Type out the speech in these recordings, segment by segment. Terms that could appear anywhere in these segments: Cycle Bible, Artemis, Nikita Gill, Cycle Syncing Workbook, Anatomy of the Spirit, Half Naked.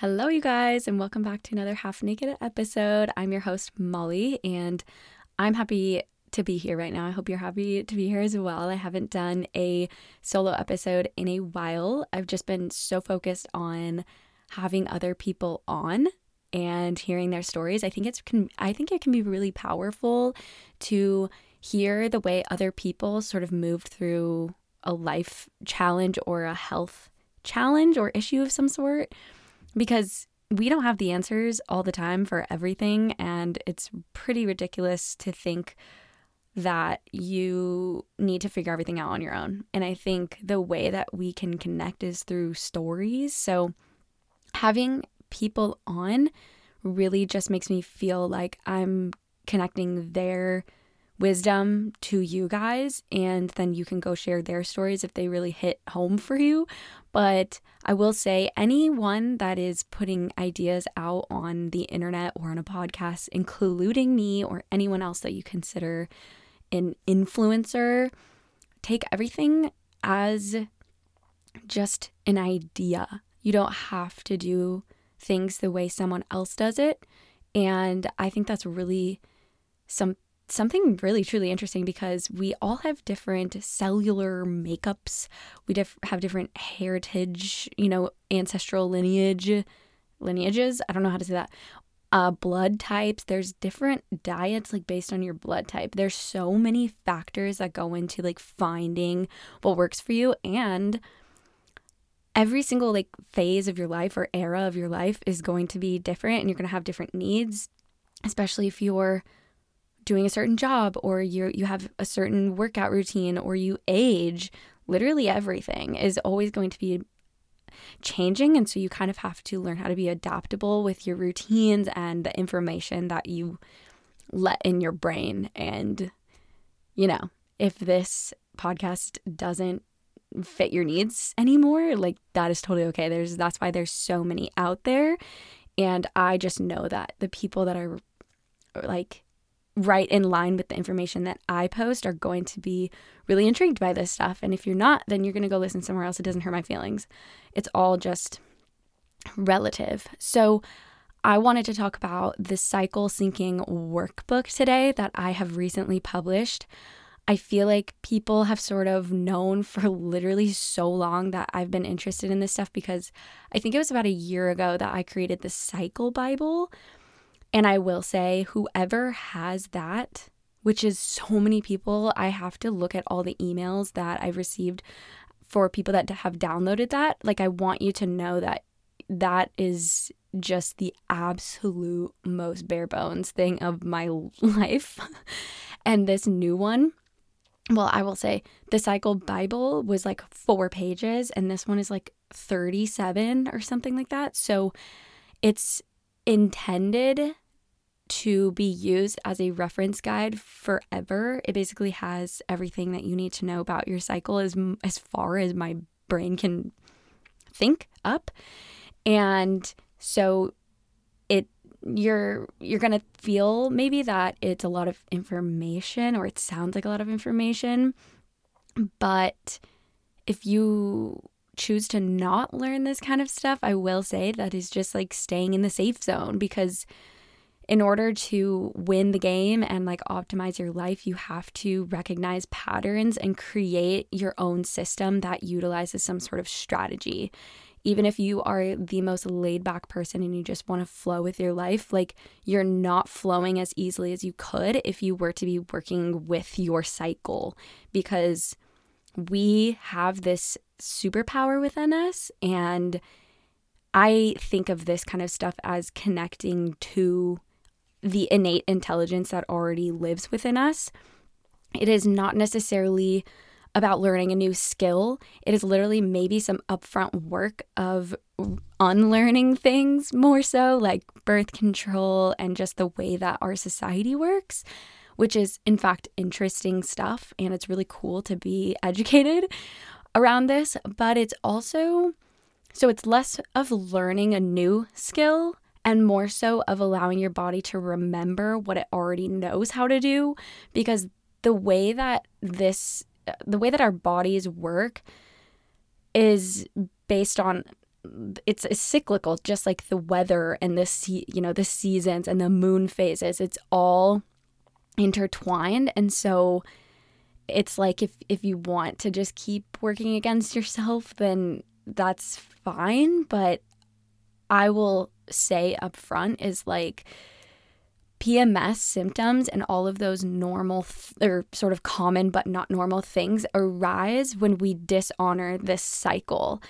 Hello, you guys, and welcome back to another Half Naked episode. I'm your host, Molly, and I'm happy to be here right now. I hope you're happy to be here as well. I haven't done a solo episode in a while. I've just been so focused on having other people on and hearing their stories. I think it can be really powerful to hear the way other people sort of move through a life challenge or a health challenge or issue of some sort. Because we don't have the answers all the time for everything, and it's pretty ridiculous to think that you need to figure everything out on your own. And I think the way that we can connect is through stories. So having people on really just makes me feel like I'm connecting their wisdom to you guys, and then you can go share their stories if they really hit home for you. But I will say, anyone that is putting ideas out on the internet or on a podcast, including me or anyone else that you consider an influencer, take everything as just an idea. You don't have to do things the way someone else does it. And I think that's really something really truly interesting, because we all have different cellular makeups, we have different heritage, ancestral lineages, I don't know how to say that, blood types. There's different diets based on your blood type. There's so many factors that go into finding what works for you, and every single phase of your life or era of your life is going to be different, and you're going to have different needs, especially if you're doing a certain job, or you have a certain workout routine, or you age. Literally everything is always going to be changing, and so you kind of have to learn how to be adaptable with your routines and the information that you let in your brain. And if this podcast doesn't fit your needs anymore, that is totally okay. That's why there's so many out there, and I just know that the people that are right in line with the information that I post are going to be really intrigued by this stuff. And if you're not, then you're going to go listen somewhere else. It doesn't hurt my feelings. It's all just relative. So I wanted to talk about the Cycle Syncing Workbook today that I have recently published. I feel like people have sort of known for literally so long that I've been interested in this stuff, because I think it was about a year ago that I created the Cycle Bible. And I will say, whoever has that, which is so many people, I have to look at all the emails that I've received for people that have downloaded that. I want you to know that that is just the absolute most bare bones thing of my life. And this new one, well, I will say the Cycle Bible was 4 pages, and this one is 37 or something like that. So it's intended to be used as a reference guide forever. It basically has everything that you need to know about your cycle as far as my brain can think up. And so you're going to feel maybe that it's a lot of information, or it sounds like a lot of information, but if you choose to not learn this kind of stuff, I will say that is just staying in the safe zone, because in order to win the game and optimize your life, you have to recognize patterns and create your own system that utilizes some sort of strategy. Even if you are the most laid back person and you just want to flow with your life, you're not flowing as easily as you could if you were to be working with your cycle, because we have this superpower within us. And I think of this kind of stuff as connecting to the innate intelligence that already lives within us. It is not necessarily about learning a new skill. It is literally maybe some upfront work of unlearning things, more so birth control and just the way that our society works, which is in fact interesting stuff, and it's really cool to be educated around this. But it's also, so it's less of learning a new skill and more so of allowing your body to remember what it already knows how to do, because the way that our bodies work is based on it's cyclical, just like the weather and the seasons and the moon phases. It's all intertwined. And so it's like if you want to just keep working against yourself, then that's fine. But I will say up front is like PMS symptoms and all of those normal or sort of common but not normal things arise when we dishonor this cycle.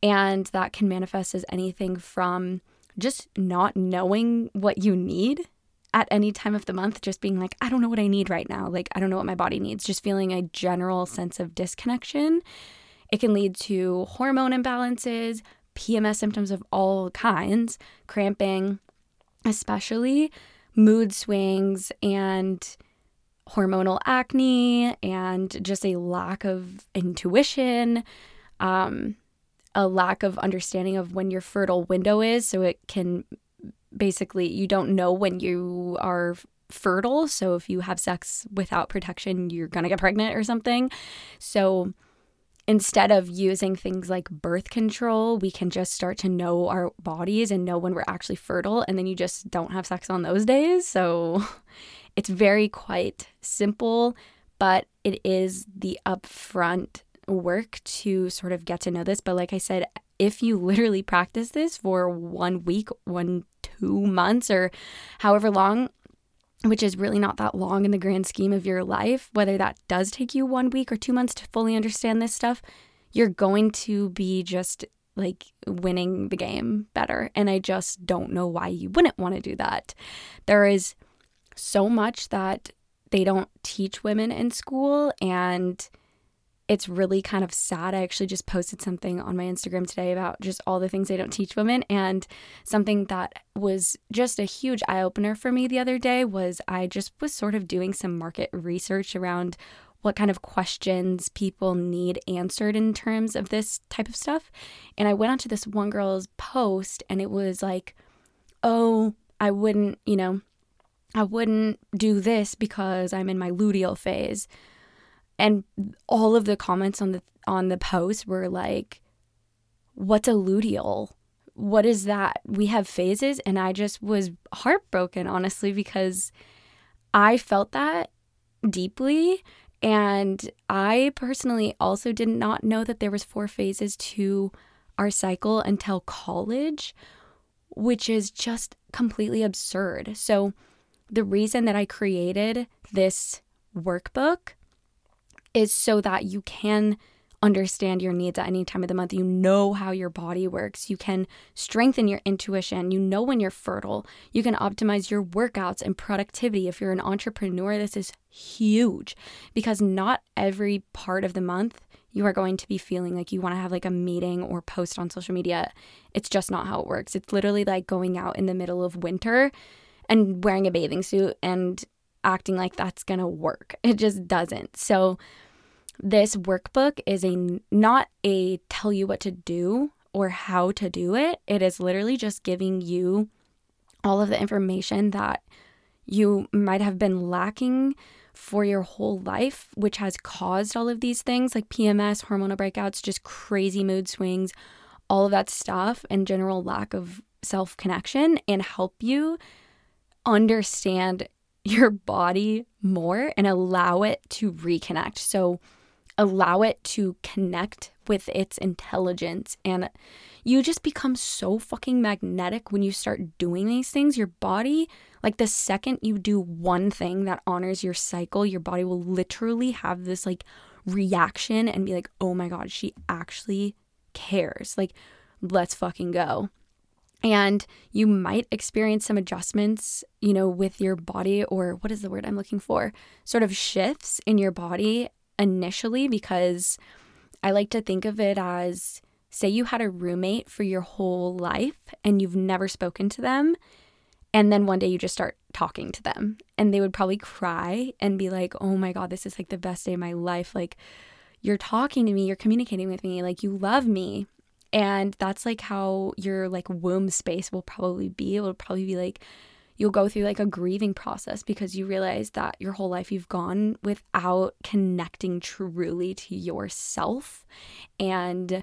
And that can manifest as anything from just not knowing what you need at any time of the month, just being like, I don't know what I need right now. Like, I don't know what my body needs. Just feeling a general sense of disconnection. It can lead to hormone imbalances, PMS symptoms of all kinds, cramping, especially mood swings and hormonal acne and just a lack of intuition, a lack of understanding of when your fertile window is. So it can basically, you don't know when you are fertile. So if you have sex without protection, you're going to get pregnant or something. So instead of using things like birth control, we can just start to know our bodies and know when we're actually fertile, and then you just don't have sex on those days. So it's very quite simple, but it is the upfront work to sort of get to know this. But like I said, if you literally practice this for 1 week, 2 months, or however long, which is really not that long in the grand scheme of your life, whether that does take you 1 week or 2 months to fully understand this stuff, you're going to be just like winning the game better. And I just don't know why you wouldn't want to do that. There is so much that they don't teach women in school, and it's really kind of sad. I actually just posted something on my Instagram today about just all the things they don't teach women, and something that was just a huge eye-opener for me the other day was I just was sort of doing some market research around what kind of questions people need answered in terms of this type of stuff. And I went onto this one girl's post, and it was like, oh, I wouldn't do this because I'm in my luteal phase. And all of the comments on the post were like, what's a luteal? What is that? We have phases. And I just was heartbroken, honestly, because I felt that deeply. And I personally also did not know that there was 4 phases to our cycle until college, which is just completely absurd. So the reason that I created this workbook is so that you can understand your needs at any time of the month. You know how your body works. You can strengthen your intuition. You know when you're fertile. You can optimize your workouts and productivity. If you're an entrepreneur, this is huge, because not every part of the month you are going to be feeling like you want to have like a meeting or post on social media. It's just not how it works. It's literally like going out in the middle of winter and wearing a bathing suit and acting like that's going to work. It just doesn't. So this workbook is not a tell you what to do or how to do it. It is literally just giving you all of the information that you might have been lacking for your whole life, which has caused all of these things like PMS, hormonal breakouts, just crazy mood swings, all of that stuff, and general lack of self-connection, and help you understand your body more and allow it to reconnect. So allow it to connect with its intelligence. And you just become so fucking magnetic when you start doing these things. Your body, like the second you do one thing that honors your cycle, your body will literally have this like reaction and be like, oh my God, she actually cares. Like, let's fucking go. And you might experience some adjustments, with your body, or what is the word I'm looking for? Sort of shifts in your body initially, because I like to think of it as, say you had a roommate for your whole life and you've never spoken to them. And then one day you just start talking to them, and they would probably cry and be like, oh my God, this is like the best day of my life. Like, you're talking to me, you're communicating with me, like you love me. And that's like how your like womb space will probably be. It'll probably be like you'll go through like a grieving process, because you realize that your whole life you've gone without connecting truly to yourself and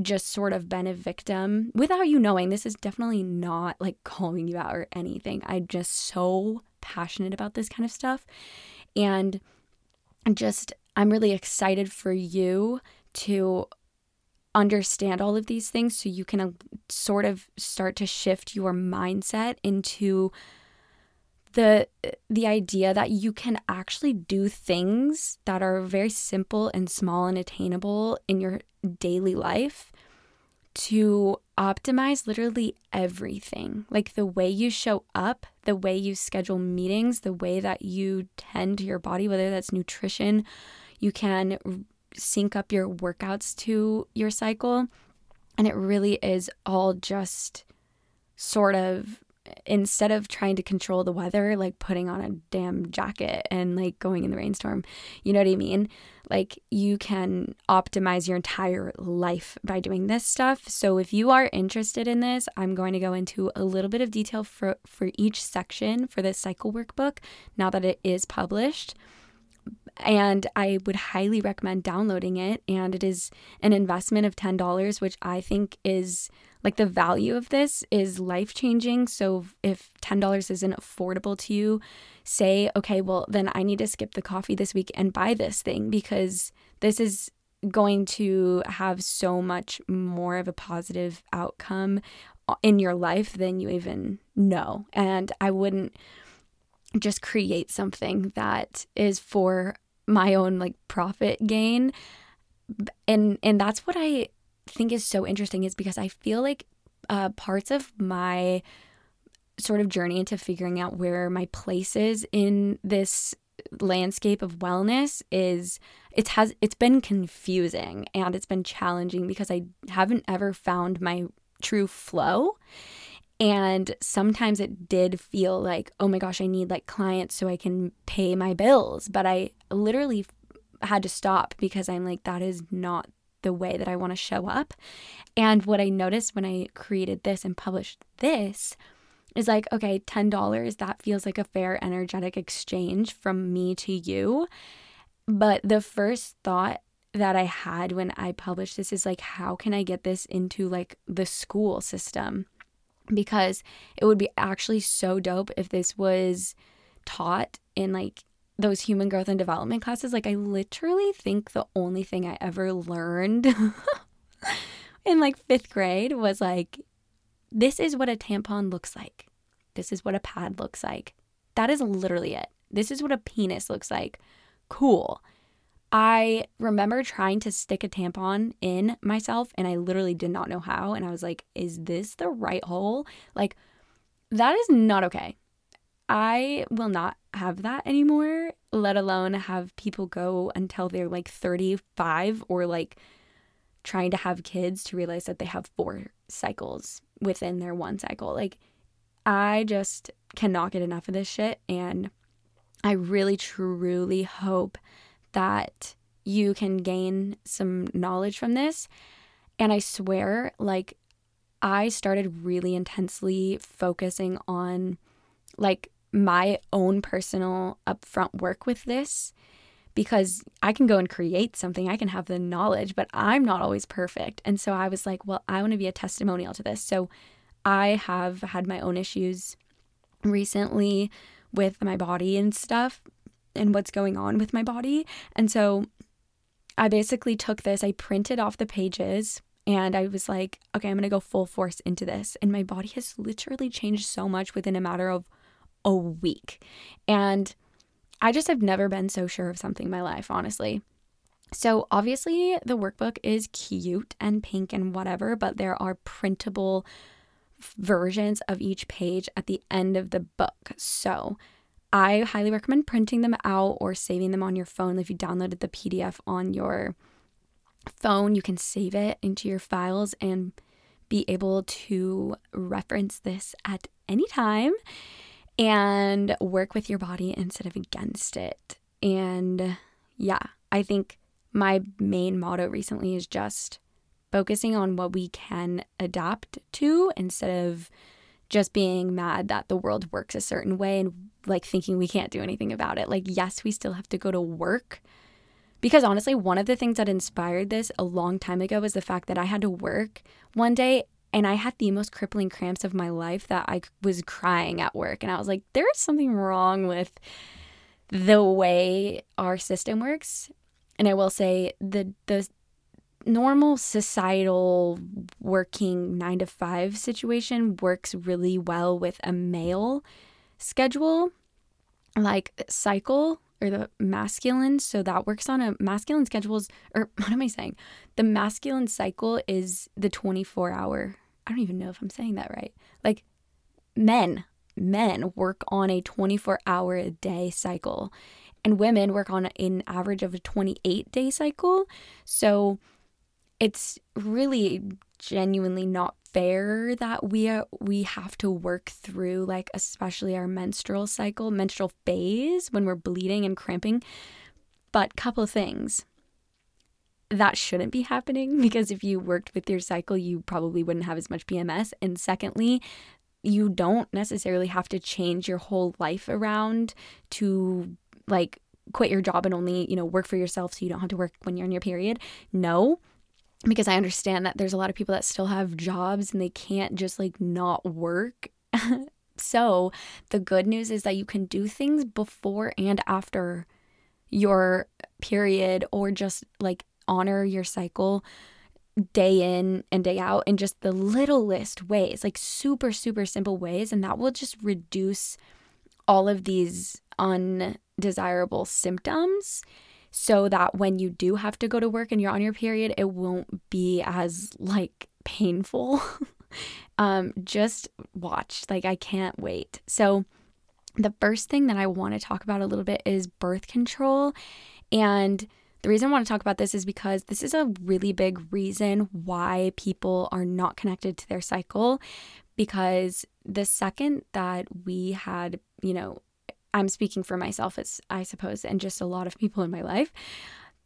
just sort of been a victim without you knowing. This is definitely not like calling you out or anything. I'm just so passionate about this kind of stuff. And just, I'm really excited for you to understand all of these things so you can sort of start to shift your mindset into the idea that you can actually do things that are very simple and small and attainable in your daily life to optimize literally everything. Like the way you show up, the way you schedule meetings, the way that you tend to your body, whether that's nutrition, you can sync up your workouts to your cycle. And it really is all just sort of, instead of trying to control the weather, like putting on a damn jacket and like going in the rainstorm, you know what I mean? Like you can optimize your entire life by doing this stuff. So if you are interested in this, I'm going to go into a little bit of detail for each section for this cycle workbook now that it is published. And I would highly recommend downloading it. And it is an investment of $10, which I think is like the value of this is life-changing. So if $10 isn't affordable to you, say, okay, well, then I need to skip the coffee this week and buy this thing, because this is going to have so much more of a positive outcome in your life than you even know. And I wouldn't just create something that is for my own like profit gain. And that's what I think is so interesting, is because I feel like parts of my sort of journey into figuring out where my place is in this landscape of wellness is it's been confusing and it's been challenging because I haven't ever found my true flow. And sometimes it did feel like, oh my gosh, I need like clients so I can pay my bills. But I literally had to stop because I'm like, that is not the way that I want to show up. And what I noticed when I created this and published this is like, okay, $10, that feels like a fair energetic exchange from me to you. But the first thought that I had when I published this is like, how can I get this into like the school system? Because it would be actually so dope if this was taught in like those human growth and development classes. Like I literally think the only thing I ever learned in like 5th grade was like, this is what a tampon looks like. This is what a pad looks like. That is literally it. This is what a penis looks like. Cool. I remember trying to stick a tampon in myself and I literally did not know how. And I was like, is this the right hole? Like, that is not okay. I will not have that anymore, let alone have people go until they're like 35 or like trying to have kids to realize that they have 4 cycles within their 1 cycle. Like, I just cannot get enough of this shit. And I really, truly hope that you can gain some knowledge from this. And I swear, like, I started really intensely focusing on like my own personal upfront work with this, because I can go and create something, I can have the knowledge, but I'm not always perfect. And so I was like, well, I want to be a testimonial to this. So I have had my own issues recently with my body and stuff, and what's going on with my body. And so I basically took this, I printed off the pages, and I was like, okay, I'm going to go full force into this. And my body has literally changed so much within a matter of a week. And I just have never been so sure of something in my life, honestly. So obviously the workbook is cute and pink and whatever, but there are printable versions of each page at the end of the book. So I highly recommend printing them out or saving them on your phone. If you downloaded the PDF on your phone, you can save it into your files and be able to reference this at any time and work with your body instead of against it. And yeah, I think my main motto recently is just focusing on what we can adapt to instead of just being mad that the world works a certain way and like thinking we can't do anything about it. Like, yes, we still have to go to work Because honestly, one of the things that inspired this a long time ago was the fact that I had to work one day and I had the most crippling cramps of my life that I was crying at work. And I was like, there is something wrong with the way our system works. And I will say the normal societal working 9-to-5 situation works really well with a male schedule, like cycle or the masculine. So that works on a masculine schedules, or what am I saying? The masculine cycle is the 24-hour. I don't even know if I'm saying that right. Like men work on a 24-hour a day cycle, and women work on an average of a 28-day cycle. So it's really genuinely not fair that we have to work through, like, especially our menstrual phase when we're bleeding and cramping. But couple things that shouldn't be happening, because if you worked with your cycle, you probably wouldn't have as much PMS. And secondly, you don't necessarily have to change your whole life around to, like, quit your job and only, work for yourself so you don't have to work when you're in your period. No, because I understand that there's a lot of people that still have jobs and they can't just, like, not work. So the good news is that you can do things before and after your period, or just, like, honor your cycle day in and day out in just the littlest ways, like super, super simple ways. And that will just reduce all of these undesirable symptoms, so that when you do have to go to work and you're on your period, it won't be as, like, painful. Just watch. Like, I can't wait. So the first thing that I want to talk about a little bit is birth control. And the reason I want to talk about this is because this is a really big reason why people are not connected to their cycle. Because the second that we had, I'm speaking for myself, I suppose, and just a lot of people in my life,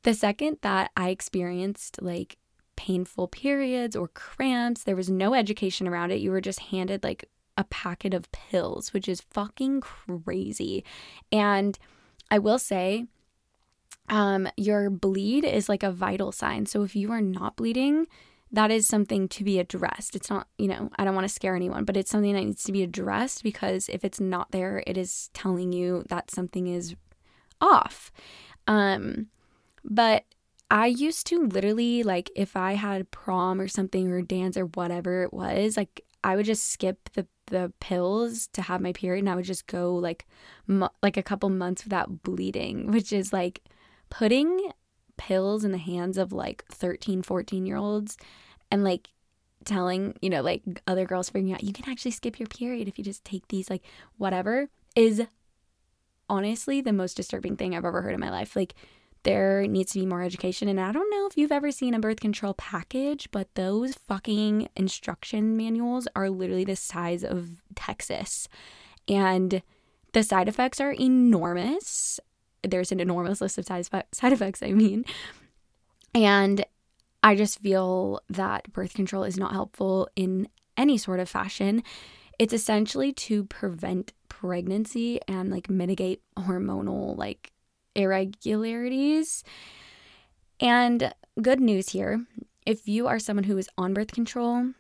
the second that I experienced, like, painful periods or cramps, there was no education around it. You were just handed, like, a packet of pills, which is fucking crazy. And I will say, your bleed is, like, a vital sign. So if you are not bleeding, that is something to be addressed. It's not, I don't want to scare anyone, but it's something that needs to be addressed, because if it's not there, it is telling you that something is off. But I used to literally, like, if I had prom or something or dance or whatever it was, like, I would just skip the pills to have my period, and I would just go, like, a couple months without bleeding, which is, like, putting pills in the hands of, like, 13-14-year-olds and, like, telling, like, other girls figuring out you can actually skip your period if you just take these, like, whatever, is honestly the most disturbing thing I've ever heard in my life. Like, there needs to be more education. And I don't know if you've ever seen a birth control package, but those fucking instruction manuals are literally the size of Texas, and the side effects are enormous. There's an enormous list of side effects, and I just feel that birth control is not helpful in any sort of fashion. It's essentially to prevent pregnancy and, like, mitigate hormonal, like, irregularities. And good news here, if you are someone who is on birth control,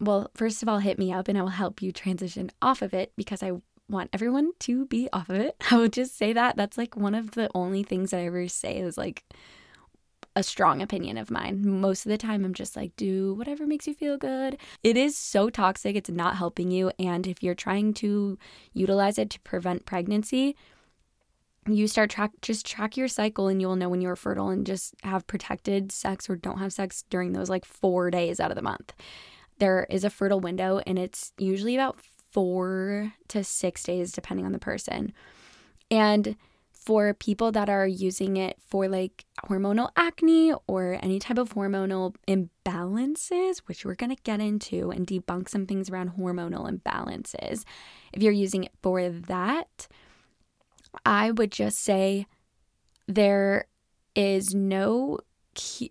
well, first of all, hit me up and I will help you transition off of it, because I want everyone to be off of it. I would just say that. That's, like, one of the only things that I ever say is, like, a strong opinion of mine. Most of the time I'm just like, do whatever makes you feel good. It is so toxic. It's not helping you. And if you're trying to utilize it to prevent pregnancy, you just track your cycle, and you will know when you're fertile, and just have protected sex or don't have sex during those, like, 4 days out of the month. There is a fertile window, and it's usually about 4 to 6 days, depending on the person. And for people that are using it for, like, hormonal acne or any type of hormonal imbalances, which we're going to get into and debunk some things around hormonal imbalances, if you're using it for that, I would just say there is no,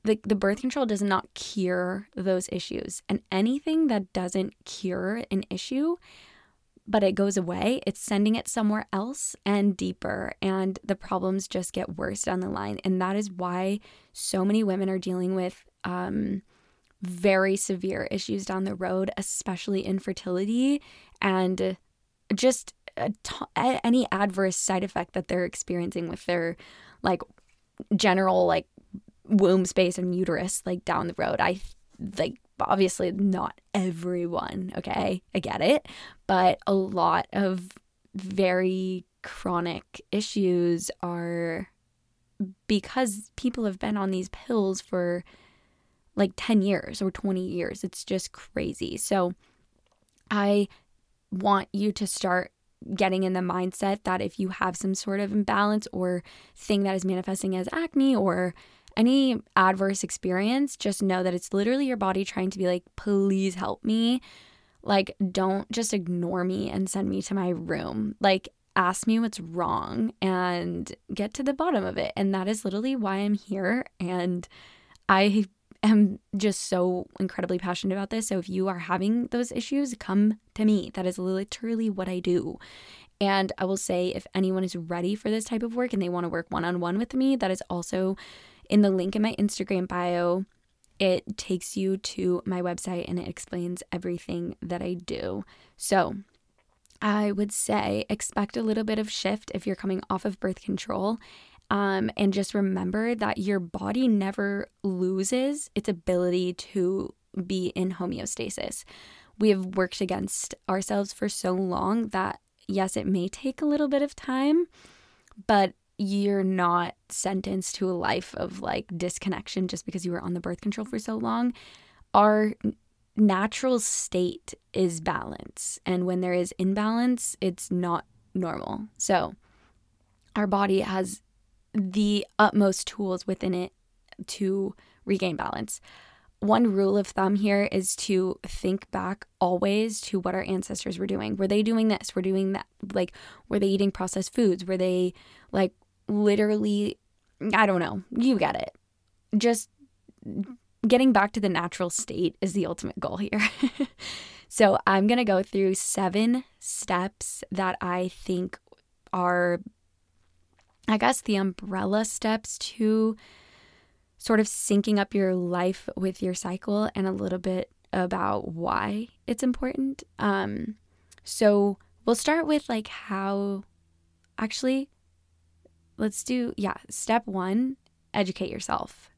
like, the birth control does not cure those issues. And anything that doesn't cure an issue but it goes away, it's sending it somewhere else and deeper, and the problems just get worse down the line. And that is why so many women are dealing with very severe issues down the road, especially infertility and just any adverse side effect that they're experiencing with their general womb space and uterus down the road. Obviously not everyone, okay, I get it, but a lot of very chronic issues are because people have been on these pills for 10 years or 20 years. It's just crazy. So I want you to start getting in the mindset that if you have some sort of imbalance or thing that is manifesting as acne or any adverse experience, just know that it's literally your body trying to be please help me. Don't just ignore me and send me to my room. Ask me what's wrong and get to the bottom of it. And that is literally why I'm here. And I am just so incredibly passionate about this. So if you are having those issues, come to me. That is literally what I do. And I will say, if anyone is ready for this type of work and they want to work one-on-one with me, that is also in the link in my Instagram bio. It takes you to my website and it explains everything that I do. So I would say expect a little bit of shift if you're coming off of birth control. And just remember that your body never loses its ability to be in homeostasis. We have worked against ourselves for so long that, yes, it may take a little bit of time, but you're not sentenced to a life of disconnection just because you were on the birth control for so long. Our natural state is balance, and when there is imbalance, it's not normal. So our body has the utmost tools within it to regain balance. One rule of thumb here is to think back always to what our ancestors were doing. Were they doing this? Were they doing that? Were they eating processed foods? Were they literally, I don't know, you get it. Just getting back to the natural state is the ultimate goal here. So I'm going to go through 7 steps that I think are, I guess, the umbrella steps to sort of syncing up your life with your cycle, and a little bit about why it's important. So we'll start with step 1, educate yourself.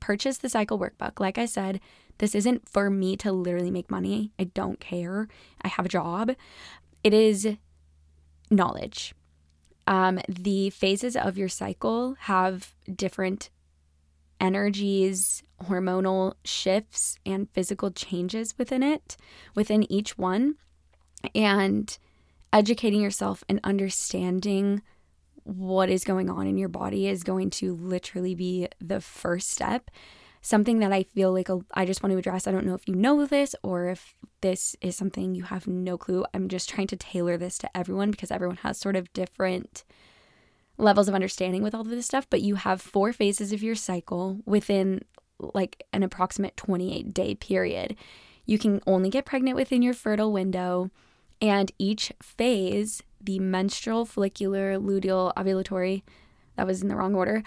Purchase the cycle workbook. Like I said, this isn't for me to literally make money. I don't care. I have a job. It is knowledge. The phases of your cycle have different energies, hormonal shifts, and physical changes within each one. And educating yourself and understanding what is going on in your body is going to literally be the first step. Something that I feel I just want to address. I don't know if you know this or if this is something you have no clue. I'm just trying to tailor this to everyone because everyone has sort of different levels of understanding with all of this stuff, but you have 4 phases of your cycle within an approximate 28-day period. You can only get pregnant within your fertile window, and each phase, the menstrual, follicular, luteal, ovulatory, that was in the wrong order,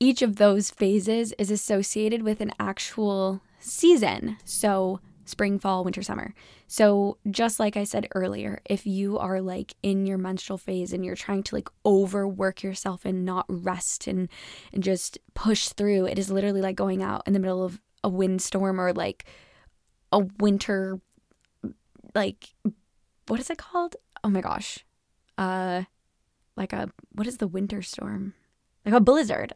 each of those phases is associated with an actual season. So spring, fall, winter, summer. So just like I said earlier, if you are in your menstrual phase and you're trying to overwork yourself and not rest and just push through, it is literally going out in the middle of a windstorm or a winter, what is it called? Oh my gosh. What is the winter storm? A blizzard.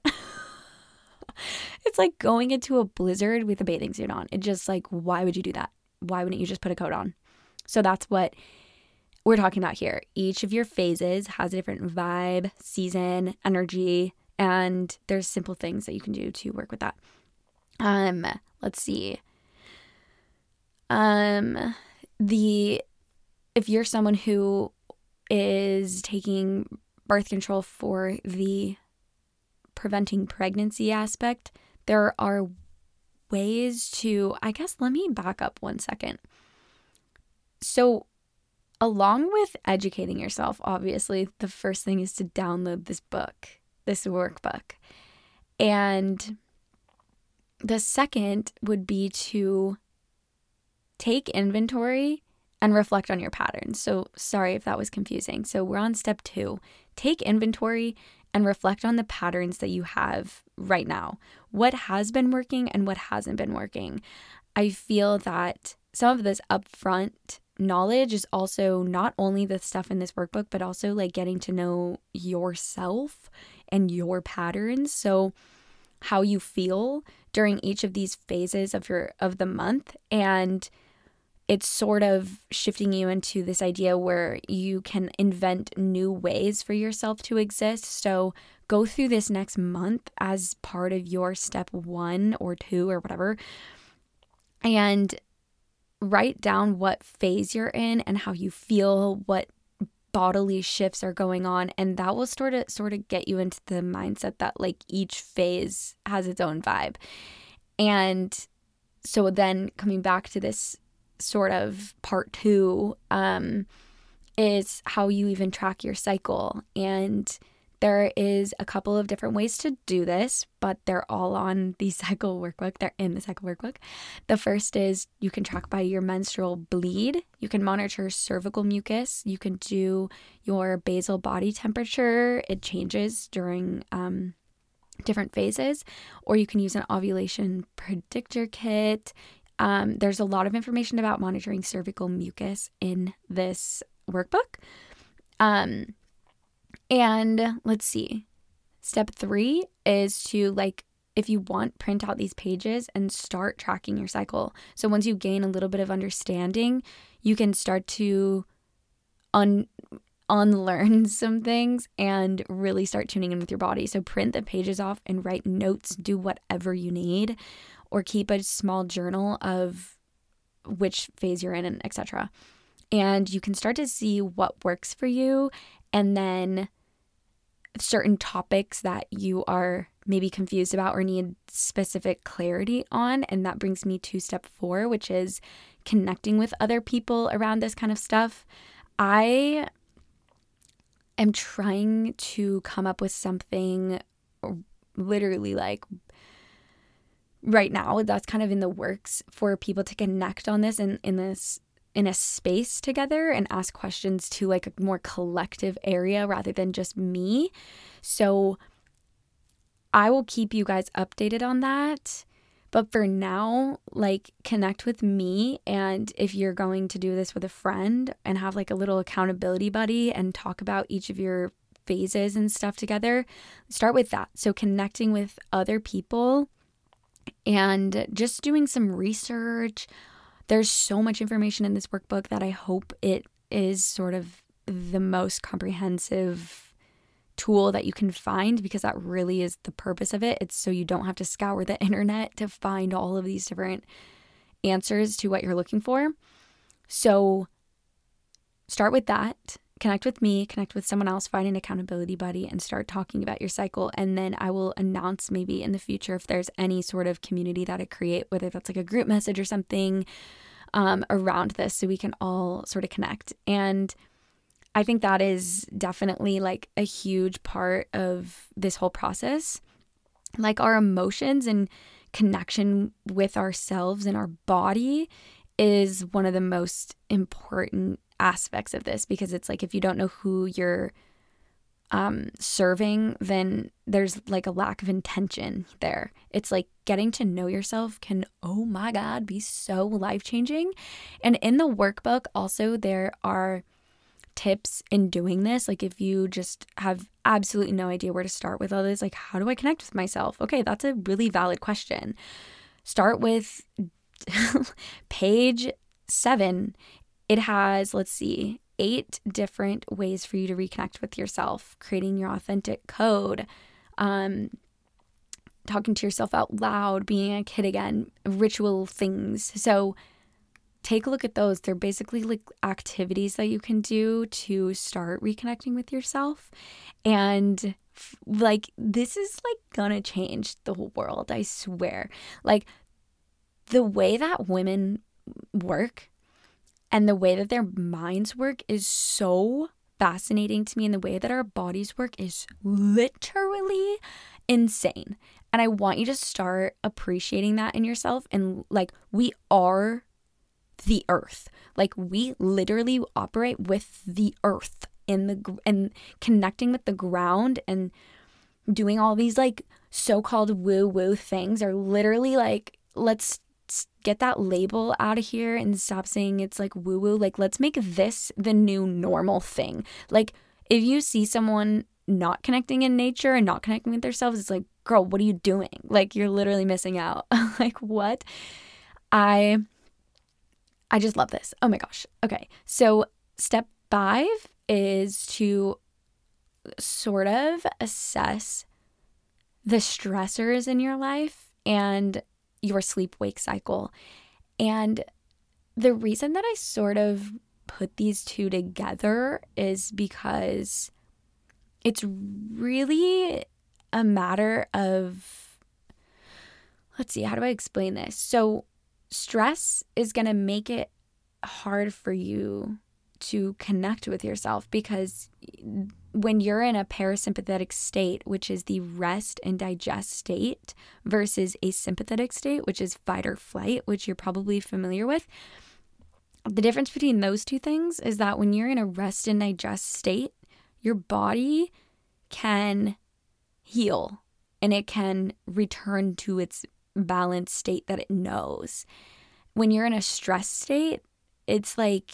It's going into a blizzard with a bathing suit on. It just why would you do that? Why wouldn't you just put a coat on? So that's what we're talking about here. Each of your phases has a different vibe, season, energy, and there's simple things that you can do to work with that. Let's see. If you're someone who is taking birth control for the preventing pregnancy aspect, there are ways to, let me back up one second. So along with educating yourself, obviously, the first thing is to download this book, this workbook. And the second would be to take inventory and reflect on your patterns. So sorry if that was confusing. So we're on step 2. Take inventory and reflect on the patterns that you have right now. What has been working and what hasn't been working. I feel that some of this upfront knowledge is also not only the stuff in this workbook, but also like getting to know yourself and your patterns. So how you feel during each of these phases of the month, and it's sort of shifting you into this idea where you can invent new ways for yourself to exist. So go through this next month as part of your step 1 or 2 or whatever, and write down what phase you're in and how you feel, what bodily shifts are going on, and that will sort of get you into the mindset that like each phase has its own vibe. And so then coming back to this sort of part 2 is how you even track your cycle. And there is a couple of different ways to do this, but they're all on the cycle workbook. They're in the cycle workbook. The first is you can track by your menstrual bleed. You can monitor cervical mucus. You can do your basal body temperature. It changes during different phases. Or you can use an ovulation predictor kit. There's a lot of information about monitoring cervical mucus in this workbook. And let's see, step 3 is to, like, if you want, print out these pages and start tracking your cycle. So once you gain a little bit of understanding, you can start to unlearn some things and really start tuning in with your body. So print the pages off and write notes, do whatever you need, or keep a small journal of which phase you're in and etc. And you can start to see what works for you, and then certain topics that you are maybe confused about or need specific clarity on. And that brings me to step 4, which is connecting with other people around this kind of stuff. I am trying to come up with something literally like right now that's kind of in the works for people to connect on this and in this in a space together and ask questions to like a more collective area rather than just me. So I will keep you guys updated on that. But for now, like, connect with me. And if you're going to do this with a friend and have like a little accountability buddy and talk about each of your phases and stuff together, start with that. So connecting with other people and just doing some research. There's so much information in this workbook that I hope it is sort of the most comprehensive tool that you can find, because that really is the purpose of it. It's so you don't have to scour the internet to find all of these different answers to what you're looking for. So start with that. Connect with me, connect with someone else, find an accountability buddy, and start talking about your cycle. And then I will announce maybe in the future if there's any sort of community that I create, whether that's like a group message or something around this, so we can all sort of connect. And I think that is definitely like a huge part of this whole process, like our emotions and connection with ourselves and our body is one of the most important aspects of this, because it's like if you don't know who you're serving, then there's like a lack of intention there. It's like getting to know yourself can, oh my God, be so life-changing. And in the workbook also there are tips in doing this, like if you just have absolutely no idea where to start with all this, like, how do I connect with myself? Okay, that's a really valid question. Start with page 7. It has, let's see, 8 different ways for you to reconnect with yourself, creating your authentic code, talking to yourself out loud, being a kid again, ritual things. So take a look at those. They're basically like activities that you can do to start reconnecting with yourself. And like, this is like gonna change the whole world, I swear. Like, the way that women work and the way that their minds work is so fascinating to me, and the way that our bodies work is literally insane. And I want you to start appreciating that in yourself. And like, we are the earth. Like, we literally operate with the earth and connecting with the ground and doing all these like so-called woo-woo things are literally like, let's get that label out of here and stop saying it's like woo-woo. Like, let's make this the new normal thing. Like, if you see someone not connecting in nature and not connecting with themselves, it's like, girl, what are you doing? Like, you're literally missing out. Like, what? I just love this. Oh my gosh. Okay. So step 5 is to sort of assess the stressors in your life and your sleep-wake cycle. And the reason that I sort of put these two together is because it's really a matter of, let's see, how do I explain this? So stress is going to make it hard for you to connect with yourself, because when you're in a parasympathetic state, which is the rest and digest state, versus a sympathetic state, which is fight or flight, which you're probably familiar with, the difference between those two things is that when you're in a rest and digest state, your body can heal and it can return to its balanced state that it knows. When you're in a stress state, it's like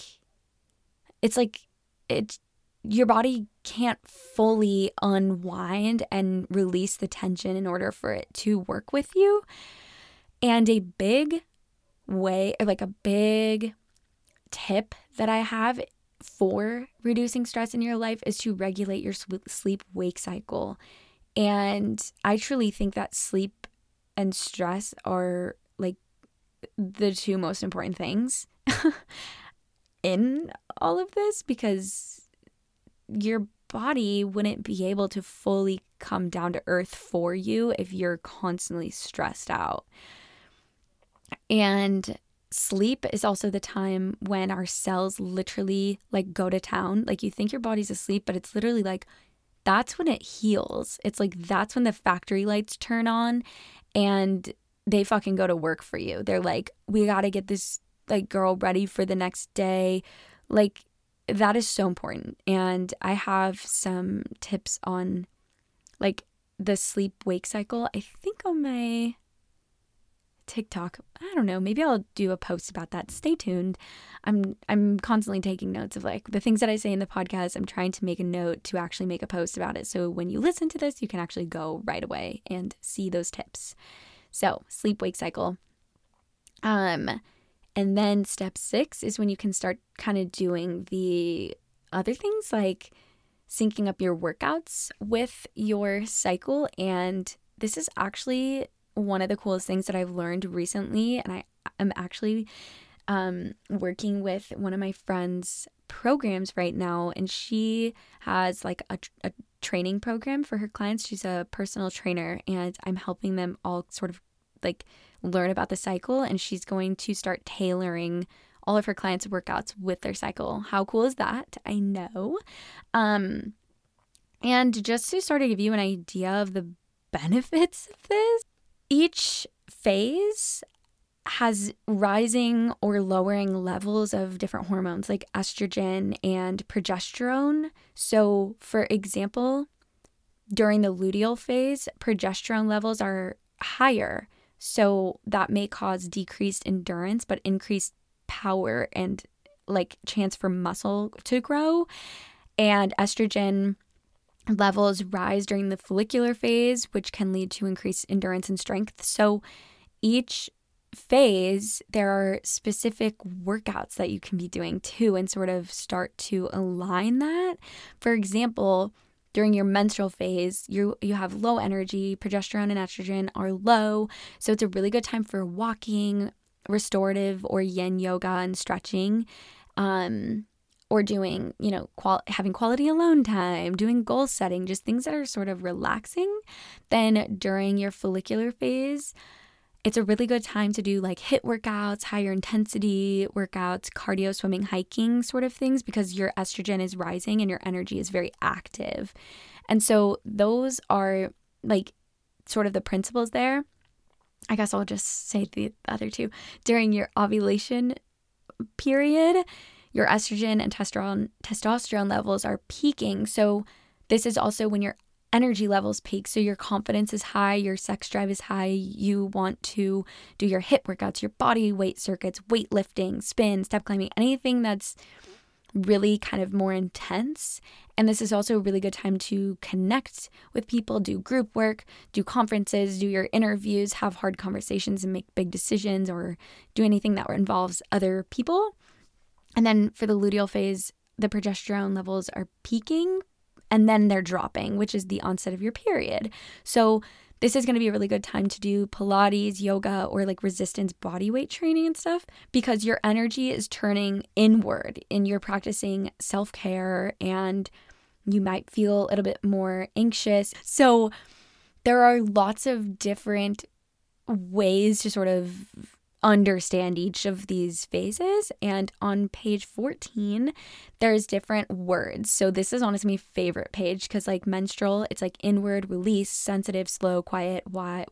your body can't fully unwind and release the tension in order for it to work with you. And a big way, or like a big tip that I have for reducing stress in your life, is to regulate your sleep-wake cycle. And I truly think that sleep and stress are like the two most important things in all of this, because your body wouldn't be able to fully come down to earth for you if you're constantly stressed out. And sleep is also the time when our cells literally like go to town. Like, you think your body's asleep, but it's literally like, that's when it heals. It's like, that's when the factory lights turn on and they fucking go to work for you. They're like, we got to get this like girl ready for the next day. Like, that is so important. And I have some tips on like the sleep wake cycle, I think, on my TikTok. I don't know, maybe I'll do a post about that. Stay tuned. I'm constantly taking notes of like the things that I say in the podcast. I'm trying to make a note to actually make a post about it, so when you listen to this, you can actually go right away and see those tips. So sleep wake cycle. And then step 6 is when you can start kind of doing the other things, like syncing up your workouts with your cycle. And this is actually one of the coolest things that I've learned recently. And I am actually working with one of my friend's programs right now. And she has like a training program for her clients. She's a personal trainer, and I'm helping them all sort of like learn about the cycle, and she's going to start tailoring all of her clients' workouts with their cycle. How cool is that? I know. And just to sort of give you an idea of the benefits of this, each phase has rising or lowering levels of different hormones like estrogen and progesterone. So for example, during the luteal phase, progesterone levels are higher. So that may cause decreased endurance, but increased power and like chance for muscle to grow. And estrogen levels rise during the follicular phase, which can lead to increased endurance and strength. So each phase, there are specific workouts that you can be doing too, and sort of start to align that. For example, during your menstrual phase, you have low energy, progesterone and estrogen are low. So it's a really good time for walking, restorative or yin yoga and stretching, or doing, you know, having quality alone time, doing goal setting, just things that are sort of relaxing. Then during your follicular phase It's a really good time to do like HIIT workouts, higher intensity workouts, cardio, swimming, hiking sort of things, because your estrogen is rising and your energy is very active. And so those are like sort of the principles there. I guess I'll just say the other two. During your ovulation period, your estrogen and testosterone levels are peaking. So this is also when your energy levels peak. So your confidence is high, your sex drive is high, you want to do your HIIT workouts, your body weight circuits, weightlifting, spin, step climbing, anything that's really kind of more intense. And this is also a really good time to connect with people, do group work, do conferences, do your interviews, have hard conversations and make big decisions, or do anything that involves other people. And then for the luteal phase, the progesterone levels are peaking and then they're dropping, which is the onset of your period. So this is going to be a really good time to do Pilates, yoga, or like resistance body weight training and stuff, because your energy is turning inward and you're practicing self-care, and you might feel a little bit more anxious. So there are lots of different ways to sort of understand each of these phases. And on page 14, there's different words. So this is honestly my favorite page, because like menstrual, it's like inward, release, sensitive, slow, quiet,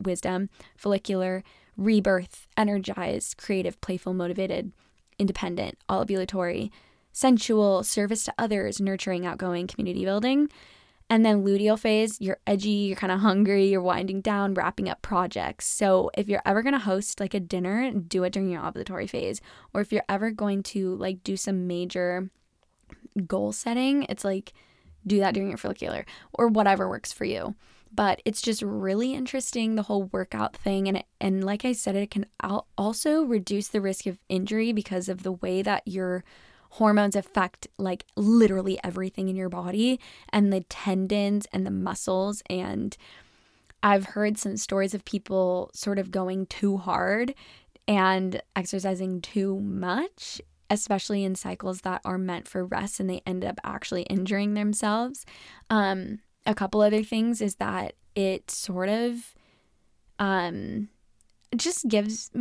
wisdom, follicular, rebirth, energized, creative, playful, motivated, independent, ovulatory, sensual, service to others, nurturing, outgoing, community building. And then luteal phase, you're edgy, you're kind of hungry, you're winding down, wrapping up projects. So if you're ever going to host like a dinner, do it during your ovulatory phase. Or if you're ever going to like do some major goal setting, it's like do that during your follicular, or whatever works for you. But it's just really interesting, the whole workout thing. And like I said, it can also reduce the risk of injury because of the way that you're hormones affect like literally everything in your body, and the tendons and the muscles. And I've heard some stories of people sort of going too hard and exercising too much, especially in cycles that are meant for rest, and they end up actually injuring themselves. A couple other things is that it sort of just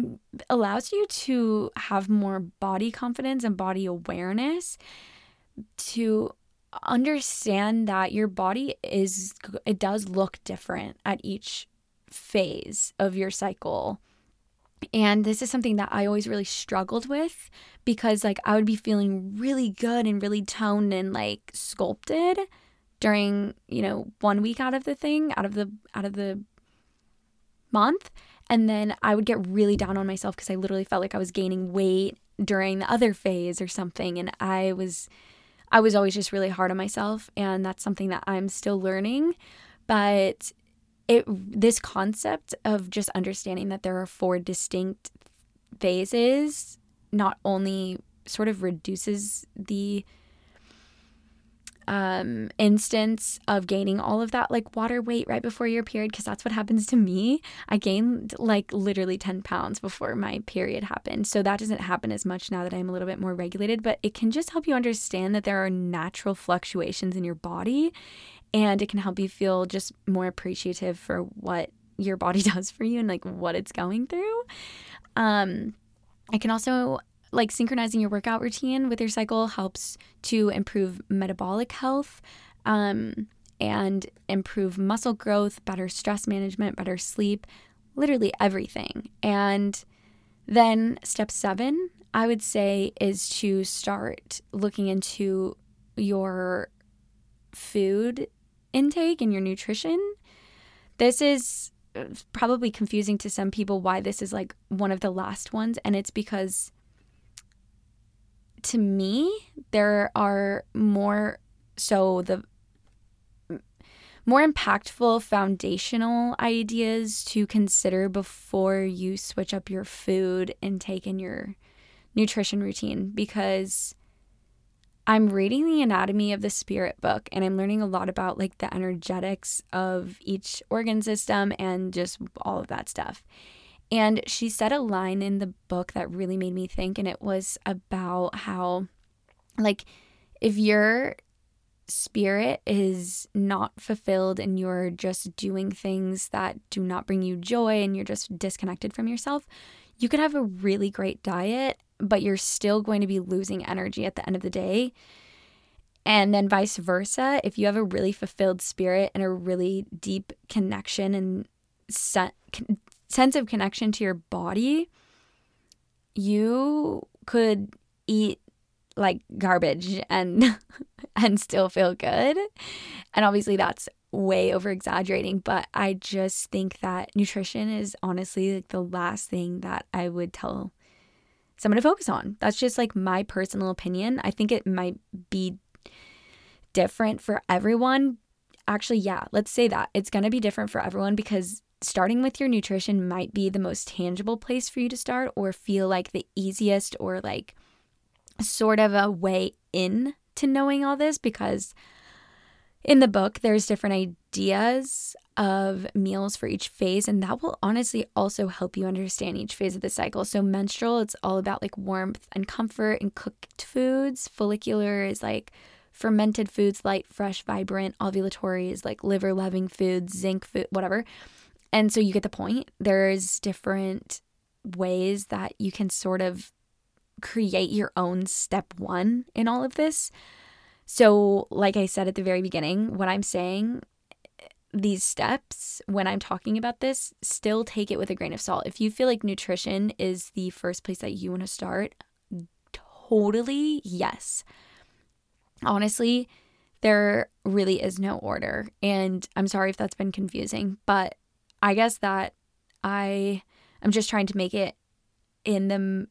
allows you to have more body confidence and body awareness, to understand that your body does look different at each phase of your cycle. And this is something that I always really struggled with, because like I would be feeling really good and really toned and like sculpted during, you know, 1 week out of the month. And then I would get really down on myself because I literally felt like I was gaining weight during the other phase or something. And I was always just really hard on myself. And that's something that I'm still learning. But this concept of just understanding that there are four distinct phases not only sort of reduces the instance of gaining all of that like water weight right before your period, because that's what happens to me. I gained like literally 10 pounds before my period happened, so that doesn't happen as much now that I'm a little bit more regulated. But it can just help you understand that there are natural fluctuations in your body, and it can help you feel just more appreciative for what your body does for you and like what it's going through. I can also like synchronizing your workout routine with your cycle helps to improve metabolic health, and improve muscle growth, better stress management, better sleep, literally everything. And then step 7, I would say, is to start looking into your food intake and your nutrition. This is probably confusing to some people why this is like one of the last ones, and it's because to me, there are more impactful foundational ideas to consider before you switch up your food intake and your nutrition routine, because I'm reading the Anatomy of the Spirit book and I'm learning a lot about like the energetics of each organ system and just all of that stuff. And she said a line in the book that really made me think, and it was about how, like, if you're spirit is not fulfilled and you're just doing things that do not bring you joy and you're just disconnected from yourself, you could have a really great diet, but you're still going to be losing energy at the end of the day. And then vice versa, if you have a really fulfilled spirit and a really deep connection and sense of connection to your body, you could eat like garbage and still feel good. And obviously that's way over exaggerating, but I just think that nutrition is honestly like the last thing that I would tell someone to focus on. That's just like my personal opinion. I think it might be different for everyone. Actually, yeah, let's say that it's going to be different for everyone, because starting with your nutrition might be the most tangible place for you to start, or feel like the easiest, or like sort of a way in to knowing all this, because in the book there's different ideas of meals for each phase, and that will honestly also help you understand each phase of the cycle. So menstrual, it's all about like warmth and comfort and cooked foods. Follicular is like fermented foods, light, fresh, vibrant. Ovulatory is like liver loving foods, zinc food, whatever. And so you get the point. There's different ways that you can sort of create your own step one in all of this. So like I said at the very beginning, what I'm saying, these steps, when I'm talking about this, still take it with a grain of salt. If you feel like nutrition is the first place that you want to start, totally yes. Honestly, there really is no order. And I'm sorry if that's been confusing, but I guess that I'm just trying to make it in the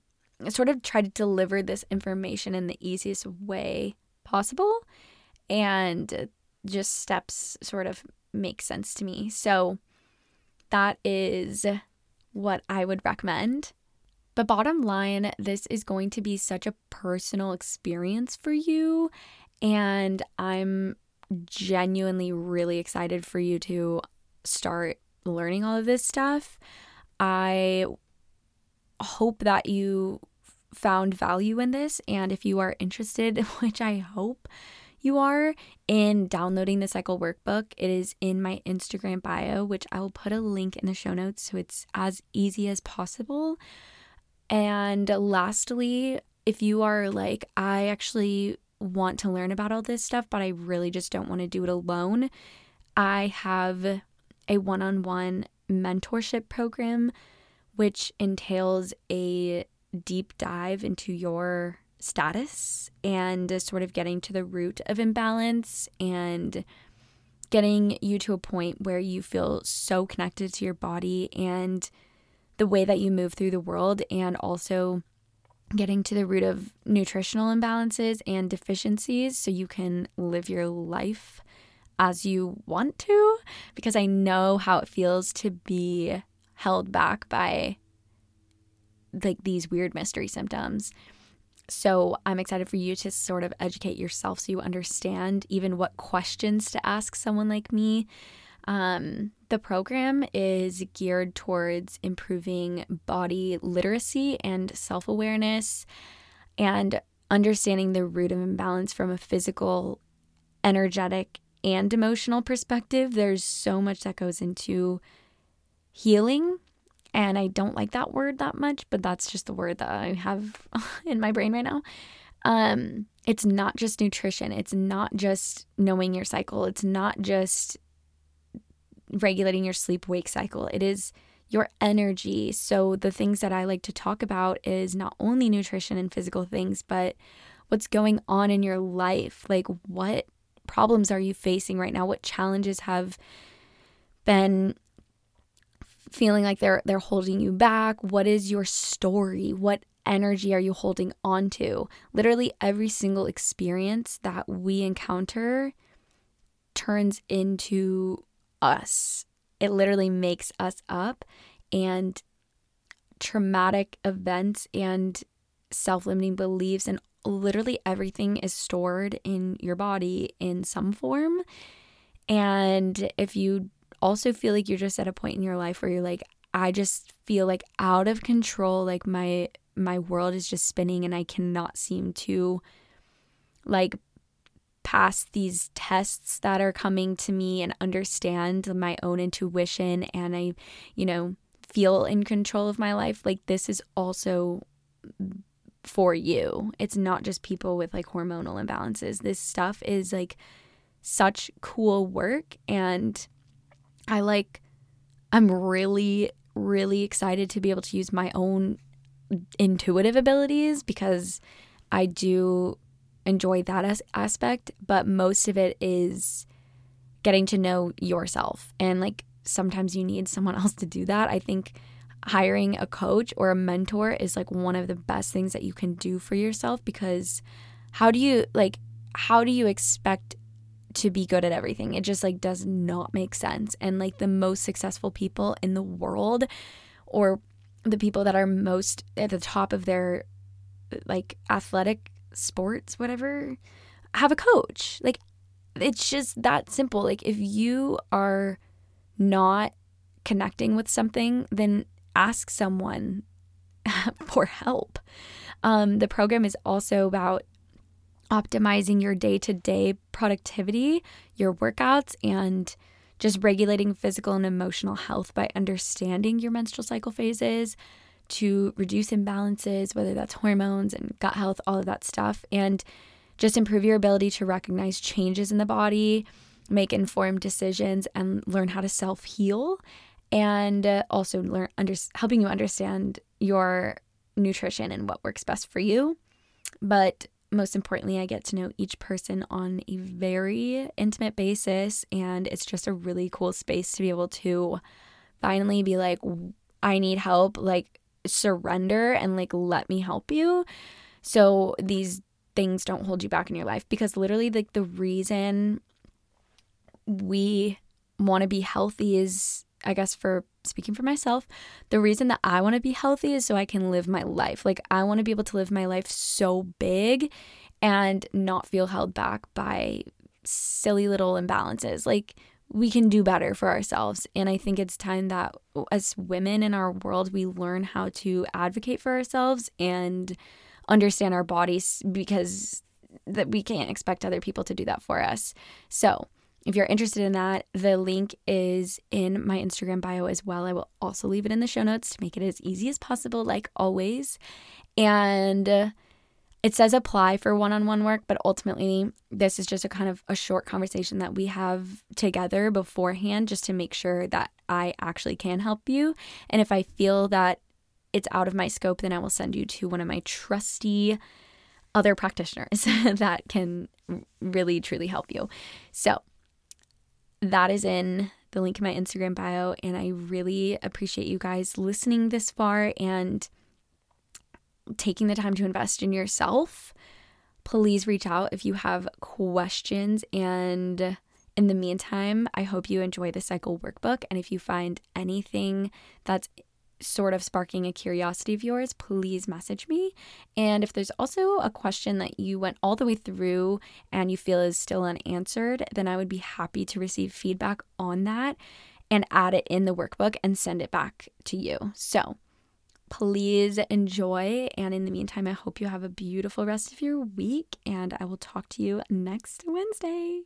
sort of try to deliver this information in the easiest way possible, and just steps sort of make sense to me. So that is what I would recommend. But bottom line, this is going to be such a personal experience for you, and I'm genuinely really excited for you to start learning all of this stuff. I hope that you found value in this, and if you are interested, which I hope you are, in downloading the Cycle Workbook, it is in my Instagram bio, which I will put a link in the show notes, so it's as easy as possible. And lastly, if you are like, I actually want to learn about all this stuff, but I really just don't want to do it alone, I have a one-on-one mentorship program, which entails a deep dive into your status and sort of getting to the root of imbalance and getting you to a point where you feel so connected to your body and the way that you move through the world, and also getting to the root of nutritional imbalances and deficiencies so you can live your life as you want to, because I know how it feels to be held back by like these weird mystery symptoms. So I'm excited for you to sort of educate yourself so you understand even what questions to ask someone like me. The program is geared towards improving body literacy and self-awareness, and understanding the root of imbalance from a physical, energetic, and emotional perspective. There's so much that goes into healing, and I don't like that word that much, but that's just the word that I have in my brain right now. It's not just nutrition. It's not just knowing your cycle. It's not just regulating your sleep-wake cycle. It is your energy. So the things that I like to talk about is not only nutrition and physical things, but what's going on in your life. Like, what problems are you facing right now? What challenges have been feeling like they're holding you back? What is your story? What energy are you holding on to? Literally every single experience that we encounter turns into us. It literally makes us up, and traumatic events and self-limiting beliefs and literally everything is stored in your body in some form. And if you also feel like you're just at a point in your life where you're like, I just feel like out of control, like my world is just spinning and I cannot seem to like pass these tests that are coming to me and understand my own intuition, and I, feel in control of my life, like this is also for you. It's not just people with like hormonal imbalances. This stuff is like such cool work, and I'm really, really excited to be able to use my own intuitive abilities because I do enjoy that aspect, but most of it is getting to know yourself, and like sometimes you need someone else to do that. I think hiring a coach or a mentor is like one of the best things that you can do for yourself, because how do you expect to be good at everything? It just like does not make sense. And like the most successful people in the world, or the people that are most at the top of their like athletic sports, whatever, have a coach. Like it's just that simple. Like if you are not connecting with something, then ask someone for help. The program is also about optimizing your day-to-day productivity, your workouts, and just regulating physical and emotional health by understanding your menstrual cycle phases to reduce imbalances, whether that's hormones and gut health, all of that stuff, and just improve your ability to recognize changes in the body, make informed decisions, and learn how to self-heal, and also helping you understand your nutrition and what works best for you. But most importantly, I get to know each person on a very intimate basis, and it's just a really cool space to be able to finally be like, I need help, like surrender and like let me help you, so these things don't hold you back in your life. Because literally like the reason we want to be healthy is, I guess for speaking for myself, the reason that I want to be healthy is so I can live my life. Like I want to be able to live my life so big and not feel held back by silly little imbalances. Like we can do better for ourselves. And I think it's time that as women in our world, we learn how to advocate for ourselves and understand our bodies, because that we can't expect other people to do that for us. So if you're interested in that, the link is in my Instagram bio as well. I will also leave it in the show notes to make it as easy as possible, like always. And it says apply for one-on-one work, but ultimately this is just a kind of a short conversation that we have together beforehand just to make sure that I actually can help you. And if I feel that it's out of my scope, then I will send you to one of my trusty other practitioners that can really, truly help you. So that is in the link in my Instagram bio, and I really appreciate you guys listening this far and taking the time to invest in yourself. Please reach out if you have questions, and in the meantime, I hope you enjoy the Cycle Workbook, and if you find anything that's sort of sparking a curiosity of yours, please message me. And if there's also a question that you went all the way through and you feel is still unanswered, then I would be happy to receive feedback on that and add it in the workbook and send it back to you. So please enjoy, and in the meantime, I hope you have a beautiful rest of your week, and I will talk to you next Wednesday.